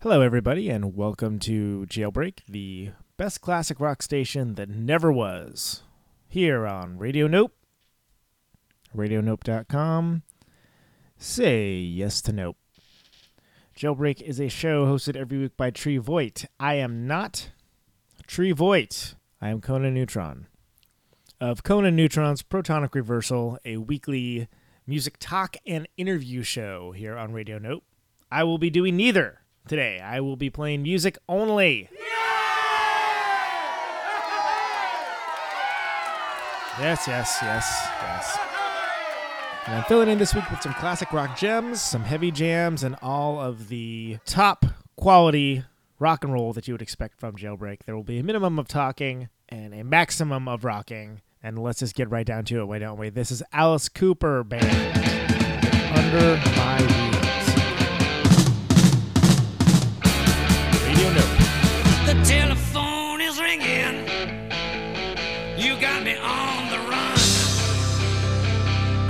Hello, everybody, and welcome to Jailbreak, the best classic rock station that never was, here on Radio Nope, radionope.com. Say yes to Nope. Jailbreak is a show hosted every week by Tree Voight. I am not Tree Voight. I am Conan Neutron of Conan Neutron's Protonic Reversal, a weekly music talk and interview show here on Radio Nope. I will be doing neither today. I will be playing music only. Yeah! Yes. And I'm filling in this week with some classic rock gems, some heavy jams, and all of the top quality rock and roll that you would expect from Jailbreak. There will be a minimum of talking and a maximum of rocking. And let's just get right down to it, why don't we? This is Alice Cooper Band, Under My Wheels. Radio Note. The telephone is ringing. You got me on the run.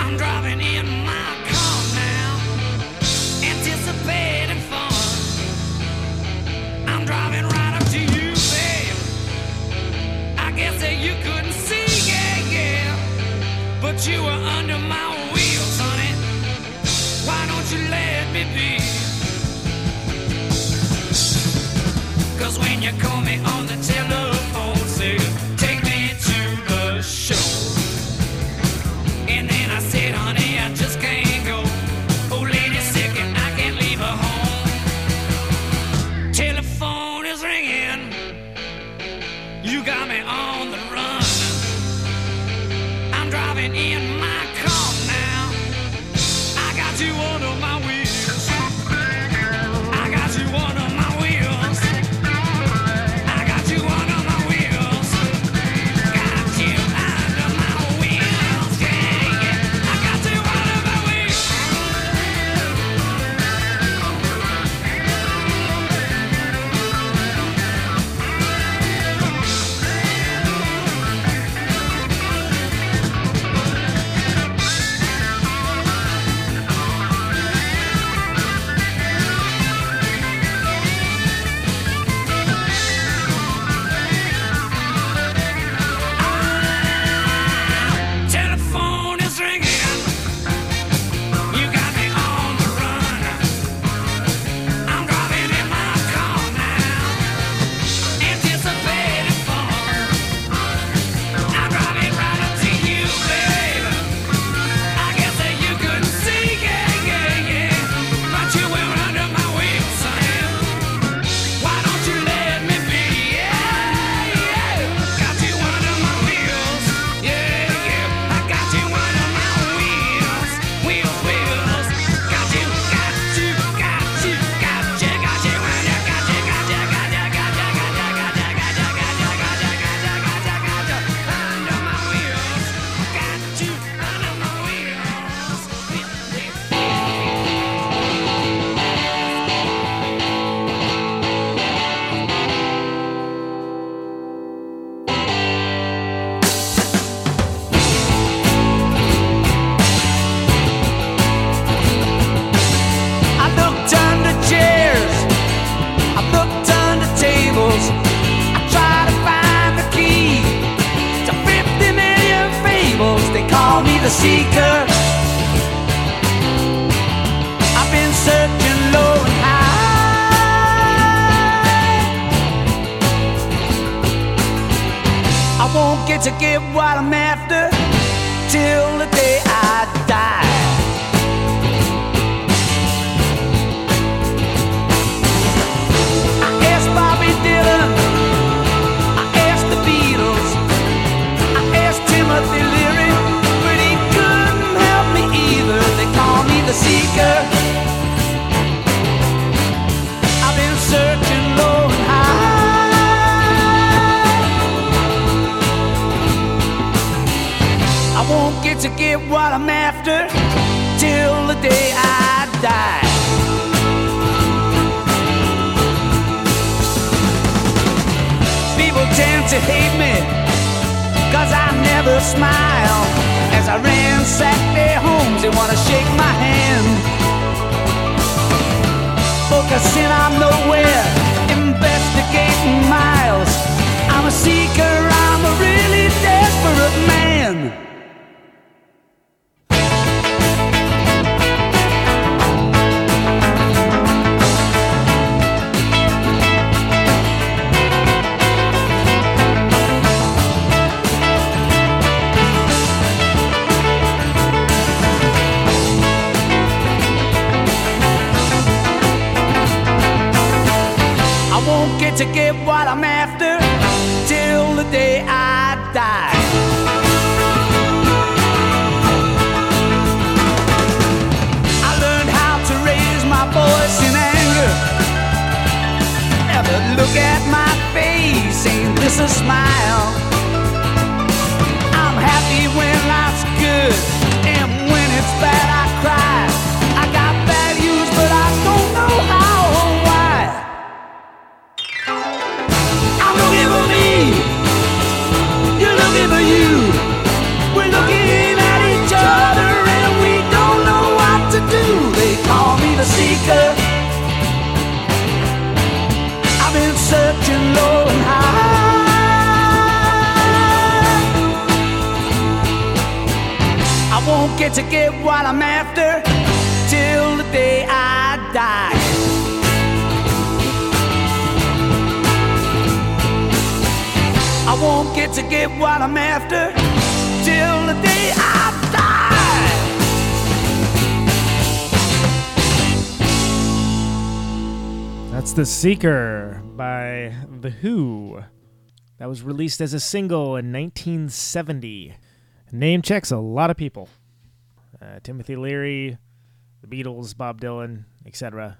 I'm driving in my car now, anticipating fun. I'm driving right up to you, babe. I guess that you couldn't see. But you were under my wheels, honey. Why don't you let me be? 'Cause when you call me on the telephone, say, take me to the show. And then I said, honey, I just can't. In my car now, I got you under my wheels. I got you under my wheels. I got you under my wheels. Got you under my wheels. Yeah, yeah. I got you under my Focusing on nowhere, investigating miles. I'm a seeker, I'm a really desperate man. To get what I'm after till the day I die. I learned how to raise my voice in anger. Never look at my face, ain't this a smile? I'm happy when life's good, and when it's bad I cry. I got bad news, but I don't know how or why. I'm looking for me, you're looking for you. We're looking at each other and we don't know what to do. They call me the seeker. I've been searching low and high. I won't get to get what I'm after till the day I die. I won't get to get what I'm after till the day I die. That's The Seeker by The Who. That was released as a single in 1970. Name checks a lot of people. Timothy Leary, The Beatles, Bob Dylan, etc.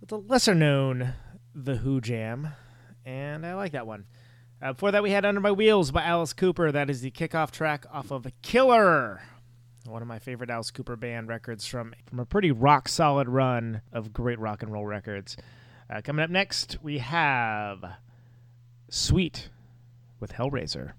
With a lesser known The Who jam, and I like that one. Before that, we had Under My Wheels by Alice Cooper. That is the kickoff track off of Killer, one of my favorite Alice Cooper Band records from a pretty rock-solid run of great rock and roll records. Coming up next, we have Sweet with Hellraiser.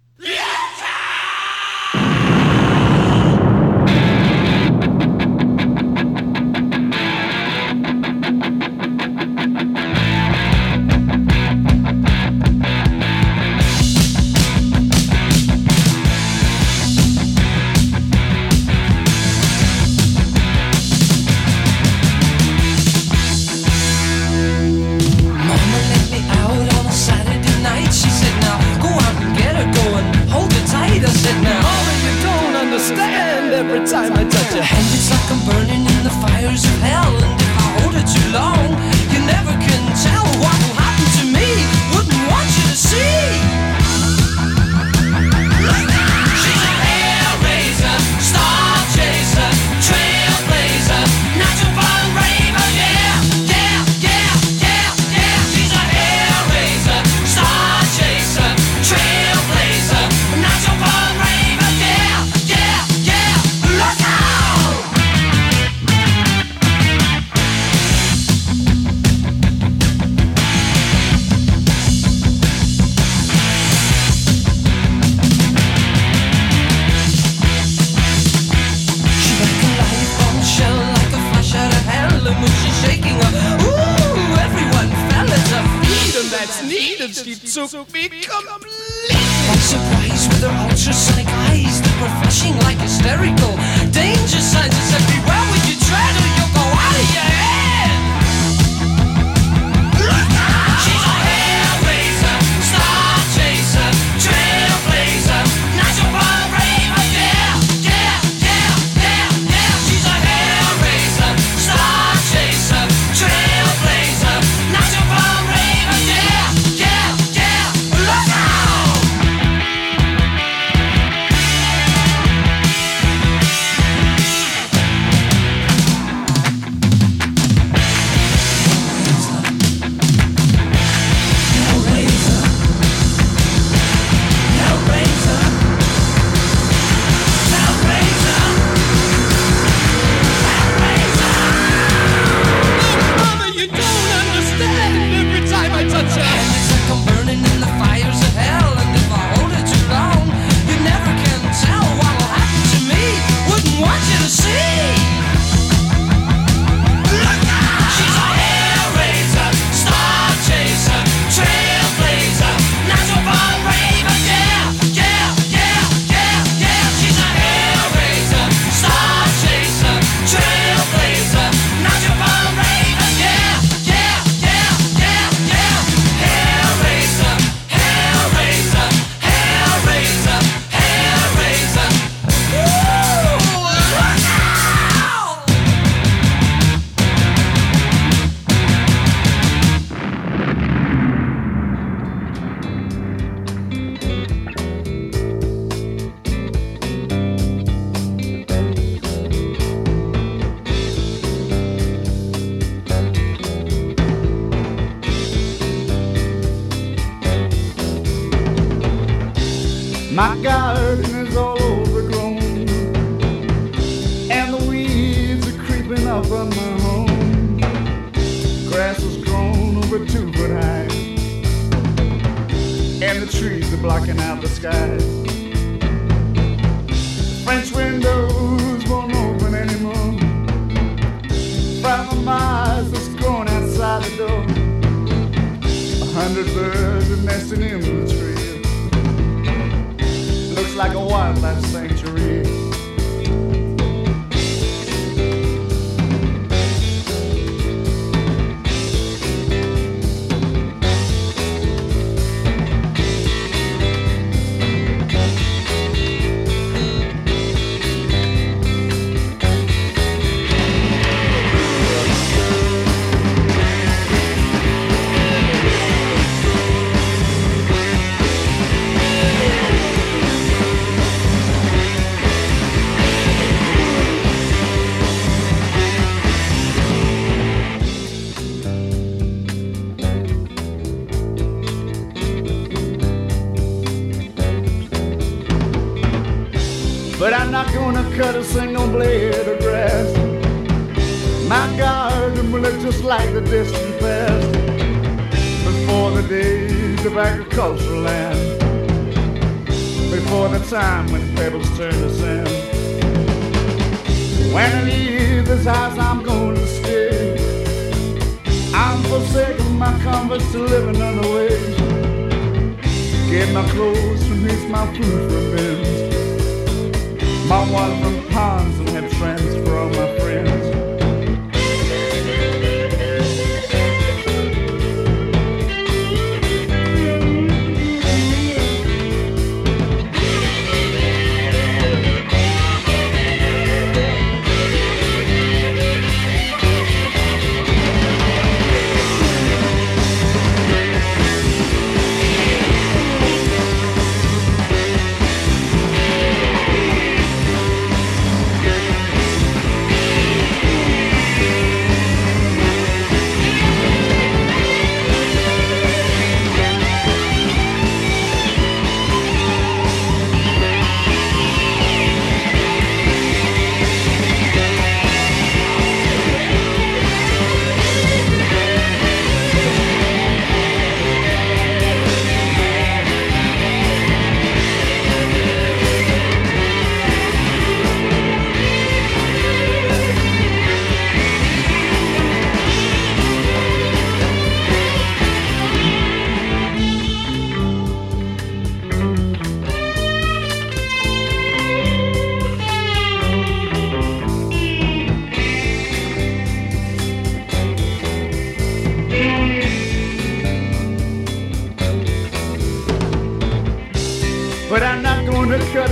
My garden is all overgrown, and the weeds are creeping up on my home. Grass has grown over 2 foot high, and the trees are blocking out the sky. French windows won't open anymore from the miles that's grown outside the door. 100 birds are nesting in the tree. Looks like a wildlife sanctuary. Cut a single blade of grass. My garden will look just like the distant past, before the days of agricultural land, before the time when pebbles turn to sand. When I leave this house, I'm going to stay. I'm forsaking my comforts to live another way. Get my clothes from these, my food from bins, my water from ponds, and have friends for all my friends.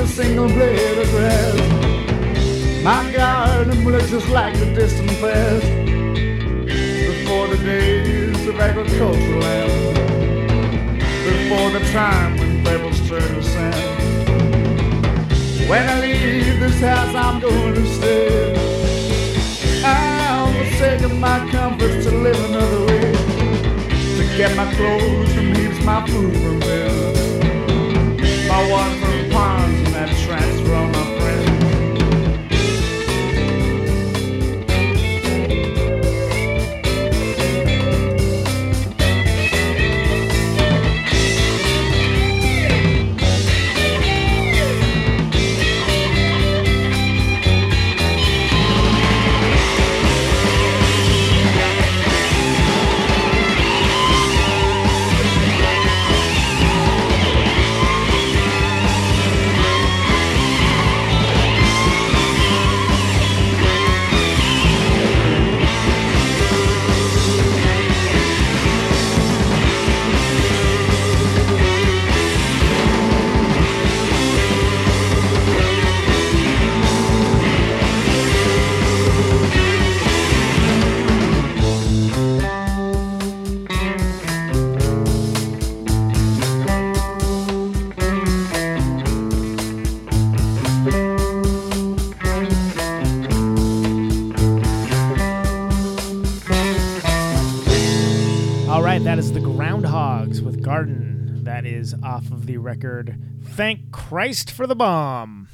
Single blade of grass, my garden looks just like the distant past, before the days of agricultural land, before the time when pebbles turn to sand. When I leave this house, I'm going to stay. I'm forsaking my comforts to live another way, to get my clothes from heaps, my food from bills, my water from ponds, transfer on my friends. That is the Groundhogs with Garden That is off of the record Thank Christ for the Bomb,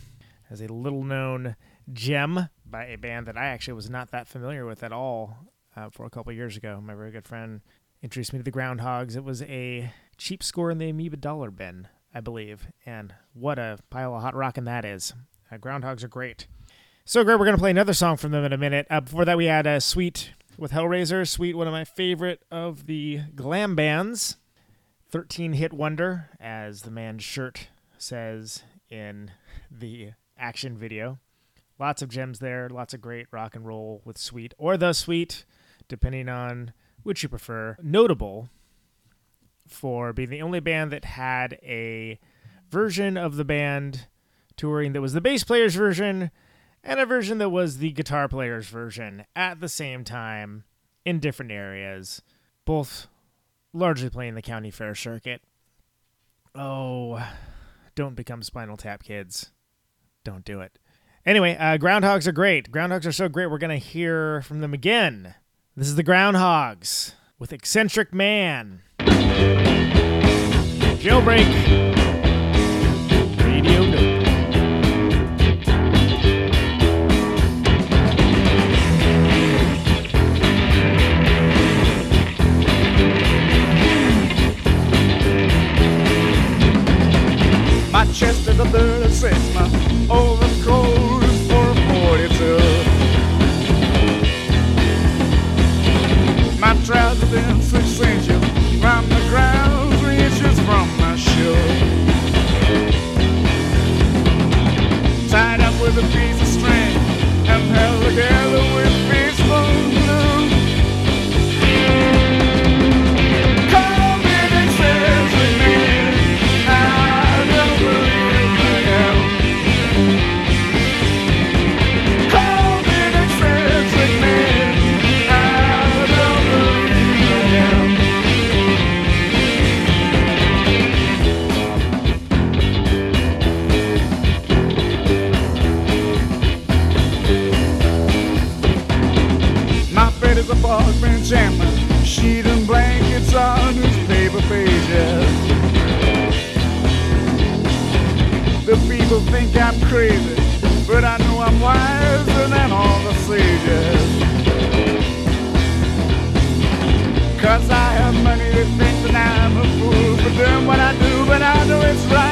as a little-known gem by a band that I actually was not that familiar with at all for a couple years ago. My very good friend introduced me to the Groundhogs. It was a cheap score in the Amoeba dollar bin, I believe, and what a pile of hot rockin' that is. Groundhogs are great. So great, we're going to play another song from them in a minute. Before that, we had Sweet with Hellraiser. Sweet, one of my favorite of the glam bands. 13-hit wonder, as the man's shirt says in the action video. Lots of gems there, lots of great rock and roll with Sweet, or The Sweet, depending on which you prefer. Notable for being the only band that had a version of the band touring that was the bass player's version and a version that was the guitar player's version at the same time in different areas, both largely playing the county fair circuit. Oh, don't become Spinal Tap kids. Don't do it. Anyway, Groundhogs are great. Groundhogs are so great, we're going to hear from them again. This is the Groundhogs with Eccentric Man. Jailbreak. Radio Nope. My chest is a 36, my overcoat is for a 42. My trousers in 6 inches, round the ground 3 inches from my shoe. Tied up with a piece of string and held together with peaceful glue. Been jamming, sheet and blankets on newspaper pages. The people think I'm crazy, but I know I'm wiser than all the sages. Cause I have money to think that I'm a fool for doing what I do, but I know it's right.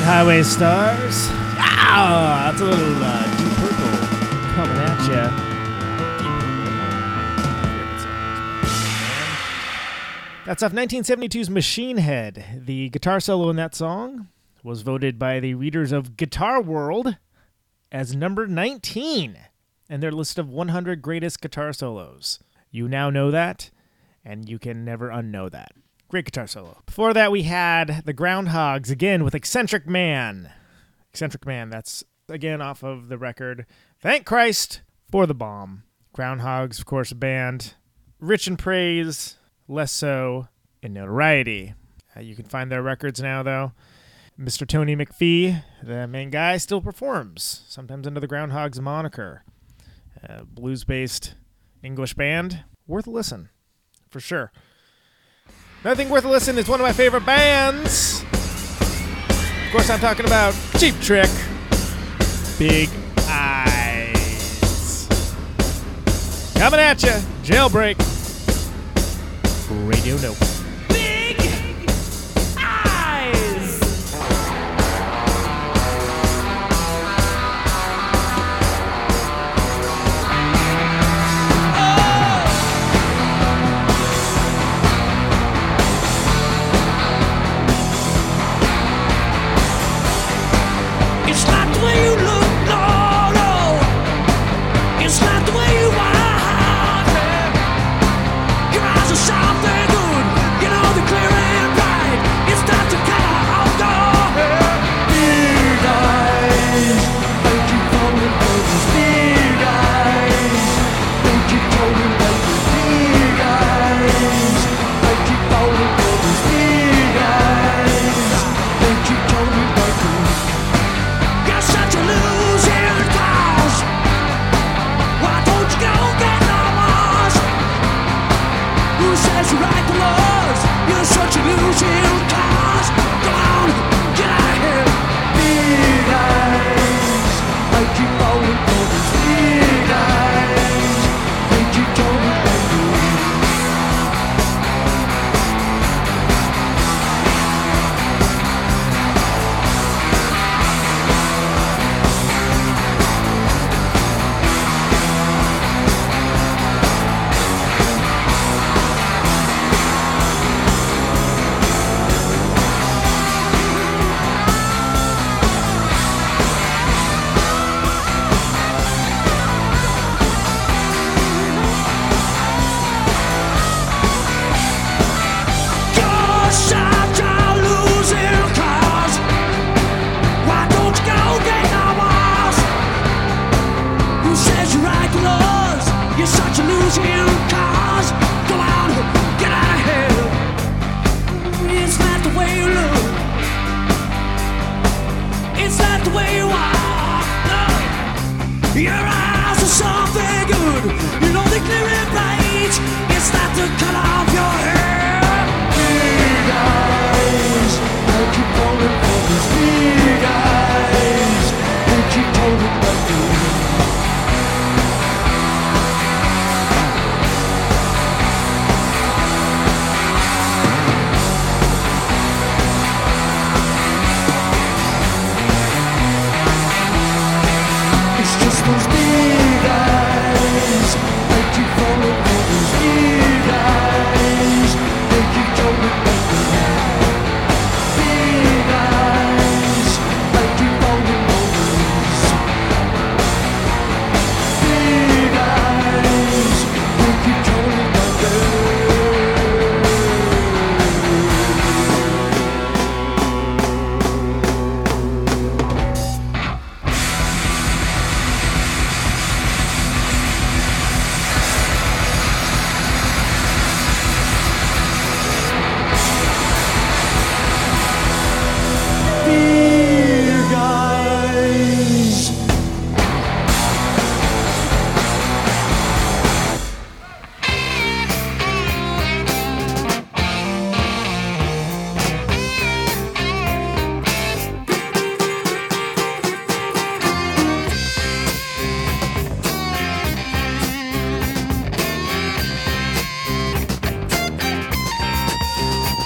right, Highway Stars. Ah, that's a little Deep Purple coming at ya. That's off 1972's Machine Head. The guitar solo in that song was voted by the readers of Guitar World as number 19 in their list of 100 greatest guitar solos. You now know that, and you can never unknow that. Great guitar solo. Before that, we had the Groundhogs again with Eccentric Man. Eccentric Man, that's again off of the record Thank Christ for the Bomb. Groundhogs, of course, a band rich in praise, less so in notoriety. You can find their records now, though. Mr. Tony McPhee, the main guy, still performs, sometimes under the Groundhogs moniker. Blues-based English band. Worth a listen, for sure. Another thing worth a listen is one of my favorite bands. Of course, I'm talking about Cheap Trick. Big Eyes. Coming at ya, Jailbreak. Radio Nope.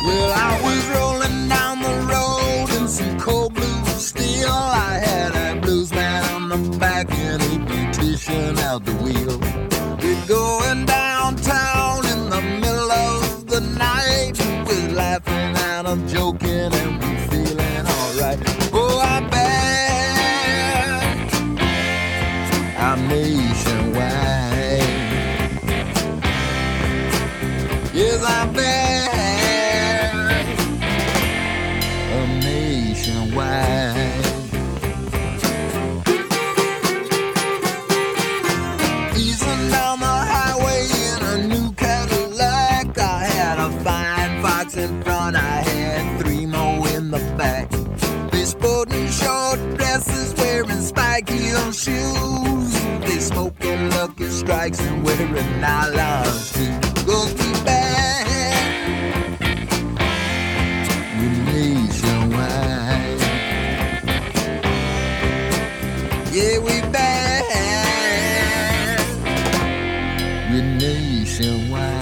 Well, I was rolling down the road in some cold blue out the wheel. We're going downtown in the middle of the night. We're laughing and I'm joking and we're feeling alright. Oh, I bet I'm nationwide. Yes, I bet I'm nationwide. In front, I had three more in the back. They sporting short dresses, wearing spiky heel shoes. They smoking Lucky Strikes and wearing nylons too. Go keep back. We're nationwide. Yeah, we're back. We're nationwide.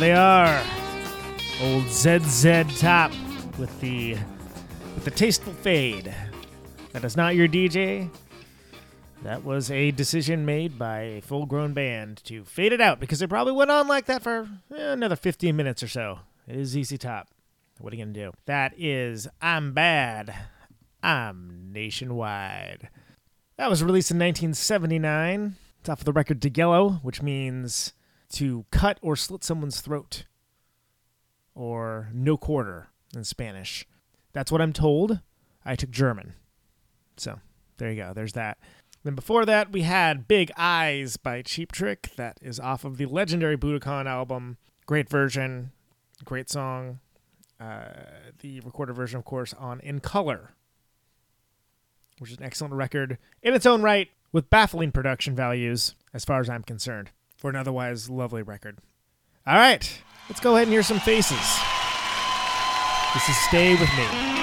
They are old ZZ Top with the tasteful fade. That is not your DJ. That was a decision made by a full-grown band to fade it out because it probably went on like that for another 15 minutes or so. It is ZZ Top. What are you gonna do? That is I'm Bad, I'm Nationwide. That was released in 1979. It's off of the record Degello, which means to cut or slit someone's throat, or no quarter in Spanish. That's what I'm told. I took German. So there you go. There's that. Then before that, we had Big Eyes by Cheap Trick. That is off of the legendary Budokan album. Great version. Great song. The recorded version, of course, on In Color. which is an excellent record in its own right with baffling production values, as far as I'm concerned, for an otherwise lovely record. All right, let's go ahead and hear some Faces. This is Stay With Me.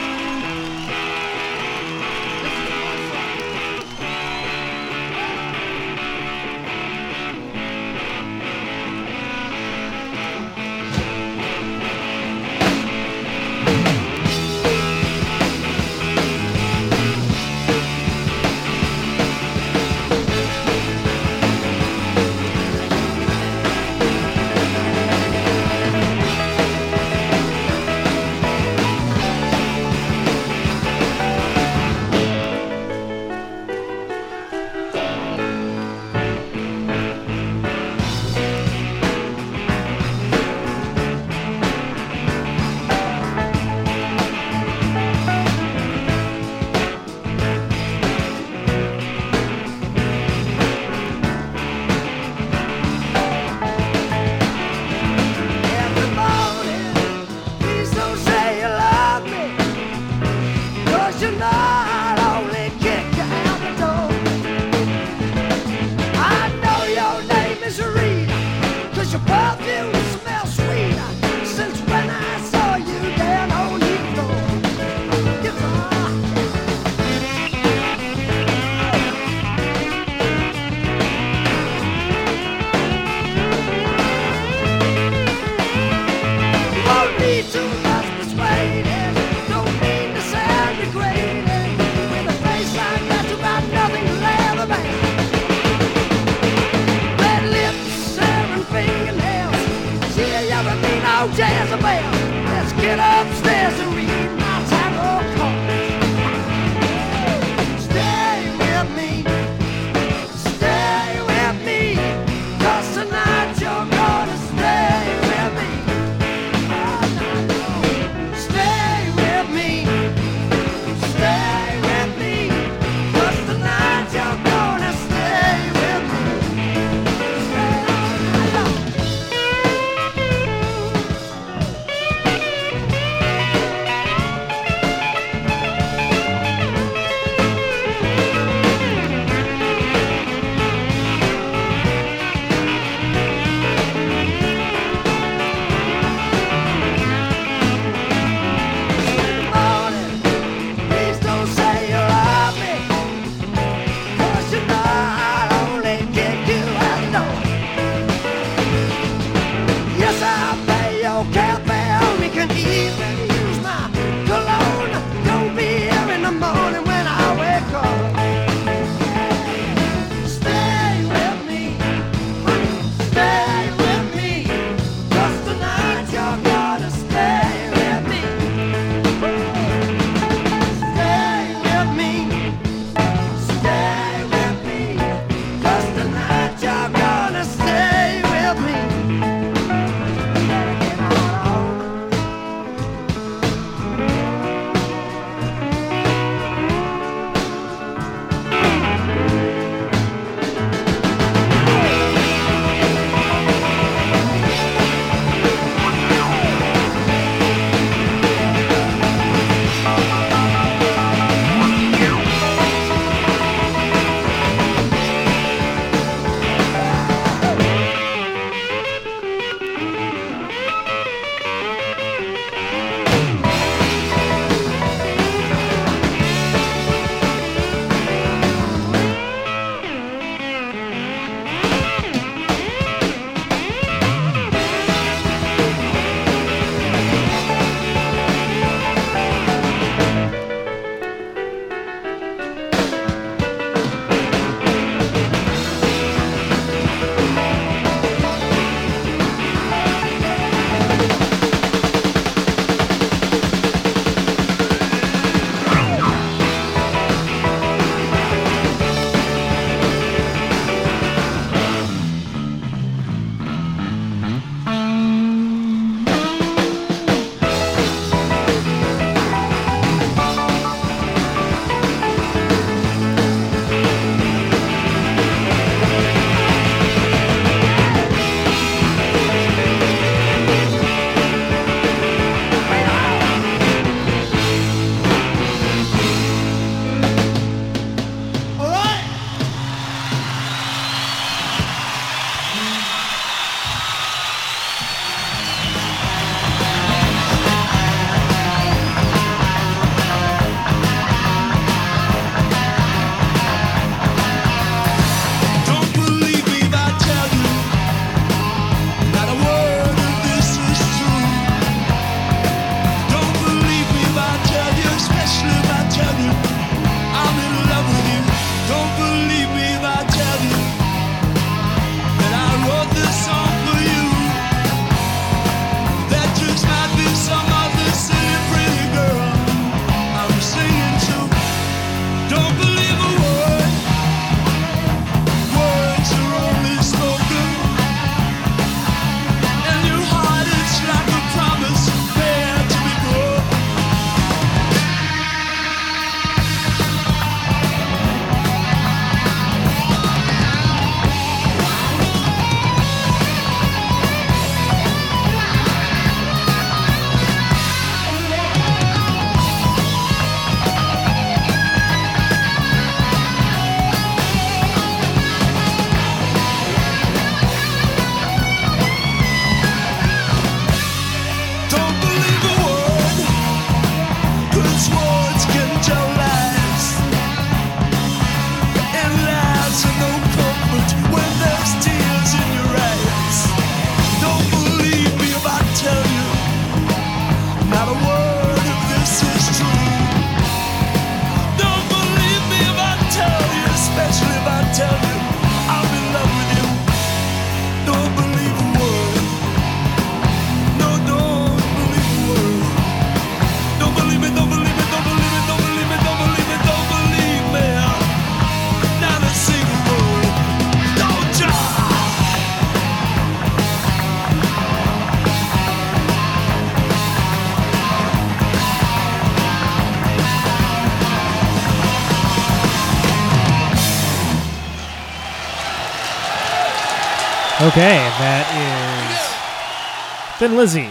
Okay, that is Thin Lizzy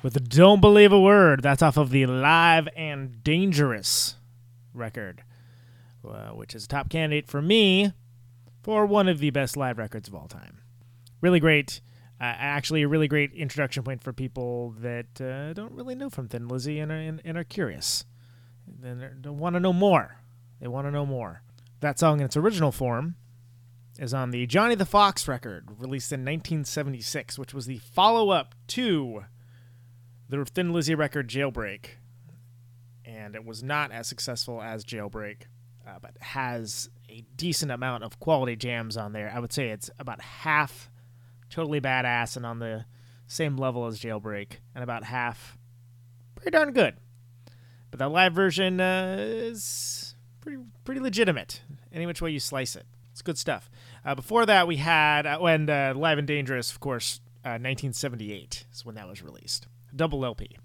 with the Don't Believe a Word. That's off of the Live and Dangerous record, which is a top candidate for me for one of the best live records of all time. Really great. Actually, a really great introduction point for people that don't really know from Thin Lizzy and are curious. They want to know more. They want to know more. That song in its original form is on the Johnny the Fox record, released in 1976, which was the follow-up to the Thin Lizzy record Jailbreak. And it was not as successful as Jailbreak, but has a decent amount of quality jams on there. I would say it's about half Totally Badass and on the same level as Jailbreak, and about half pretty darn good. But that live version is pretty legitimate, any which way you slice it. It's good stuff. Before that, we had, Live and Dangerous, of course, 1978 is when that was released. Double LP.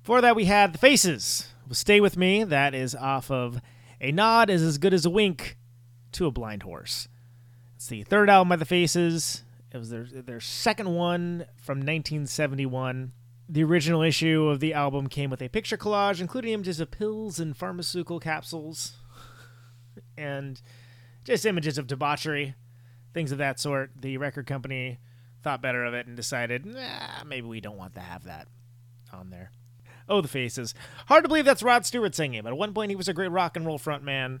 Before that, we had The Faces with Stay With Me. That is off of A Nod Is As Good As a Wink to a Blind Horse. It's the third album by The Faces. It was their second one from 1971. The original issue of the album came with a picture collage, including images of pills and pharmaceutical capsules. And just images of debauchery, things of that sort. The record company thought better of it and decided, maybe we don't want to have that on there. Oh, The Faces. Hard to believe that's Rod Stewart singing, but at one point he was a great rock and roll frontman,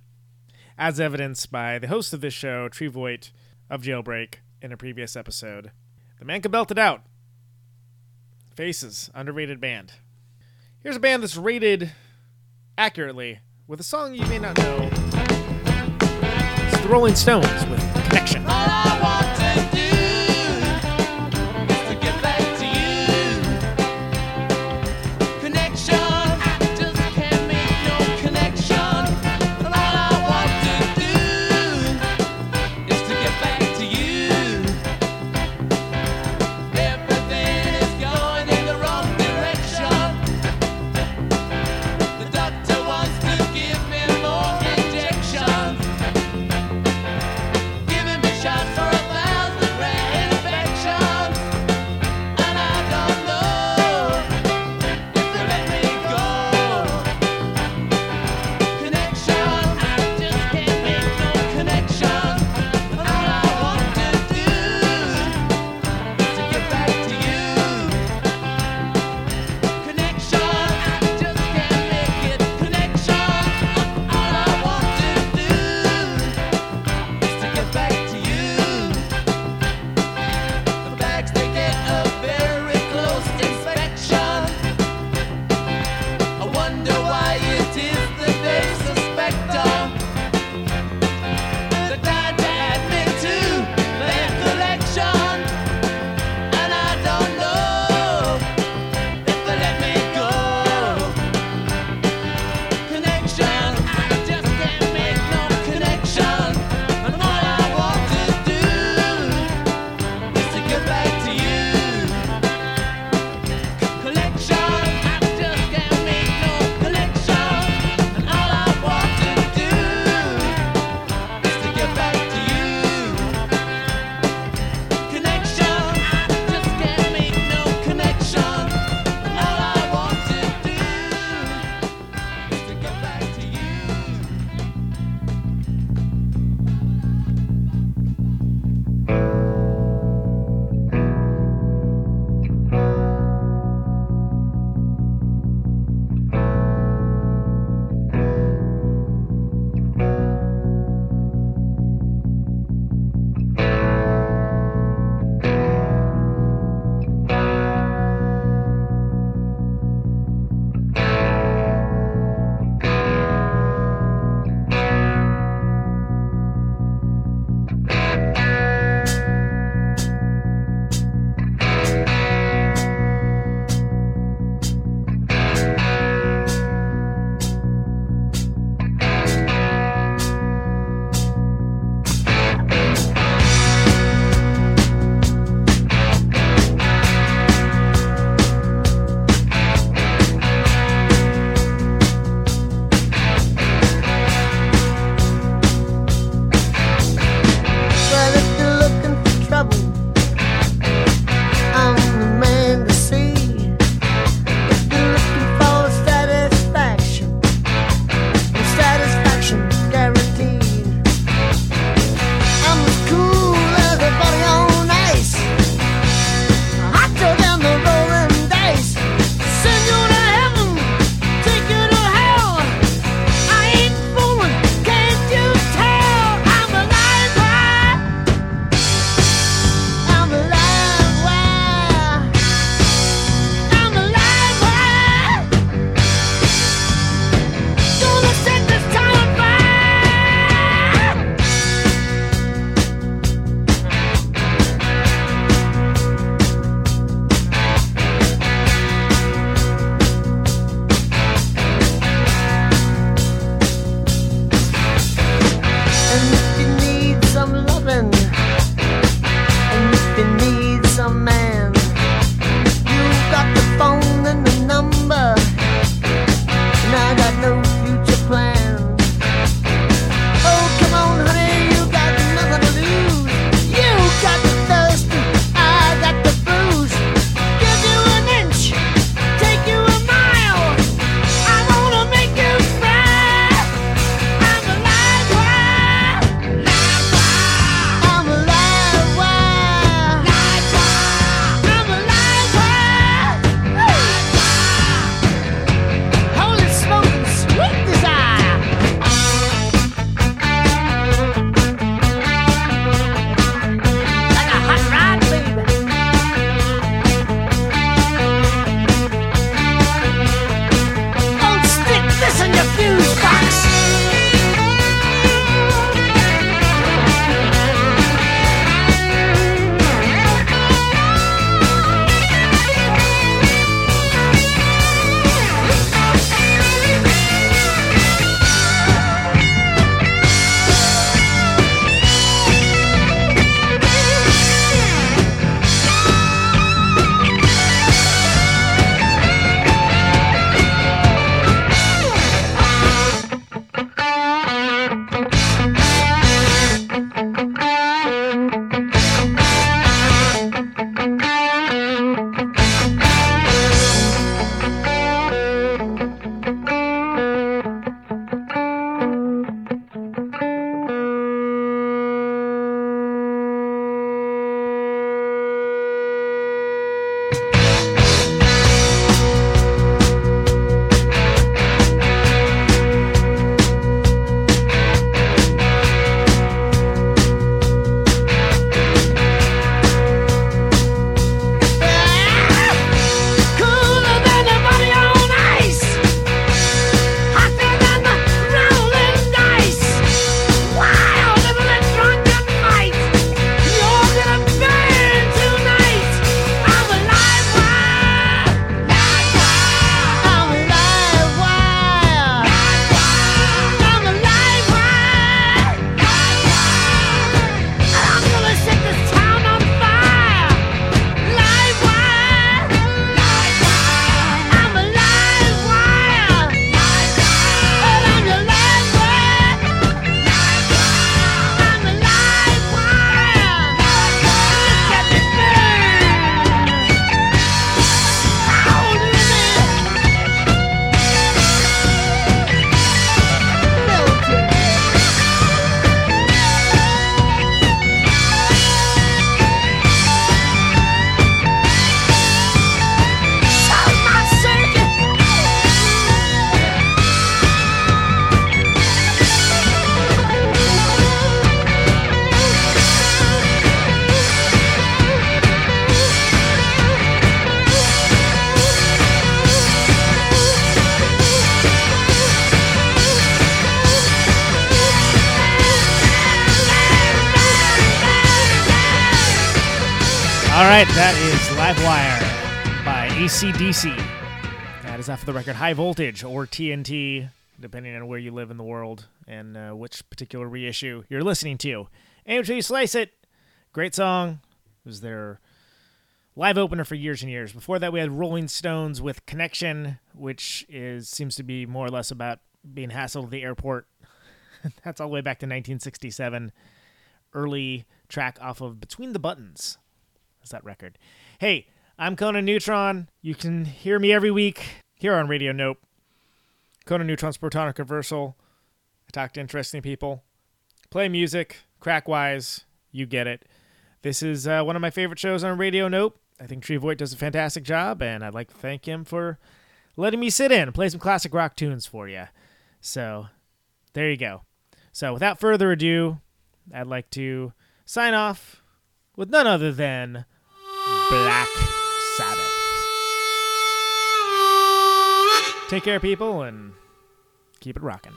as evidenced by the host of this show, Tree Voight of Jailbreak, in a previous episode. The man could belt it out. Faces, underrated band. Here's a band that's rated accurately with a song you may not know. The Rolling Stones with Connection. All I want to do is to get back to you. Connection, I just can't make no connection. All I want to do is to get back to you. Everything is going in the wrong direction. The doctor wants to give me more injections. Shots for a All right, that is Livewire by AC/DC. That is off the record High Voltage or TNT, depending on where you live in the world and which particular reissue you're listening to. Aim to Slice It, great song. It was their live opener for years and years. Before that, we had Rolling Stones with Connection, which seems to be more or less about being hassled at the airport. That's all the way back to 1967. Early track off of Between the Buttons. That's that record. Hey, I'm Conan Neutron. You can hear me every week here on Radio Nope. Conan Neutron's Protonic Reversal. I talk to interesting people. Play music, crack-wise, you get it. This is one of my favorite shows on Radio Nope. I think Tree Voight does a fantastic job, and I'd like to thank him for letting me sit in and play some classic rock tunes for you. So, there you go. So, without further ado, I'd like to sign off with none other than Black Sabbath. Take care, people, and keep it rocking.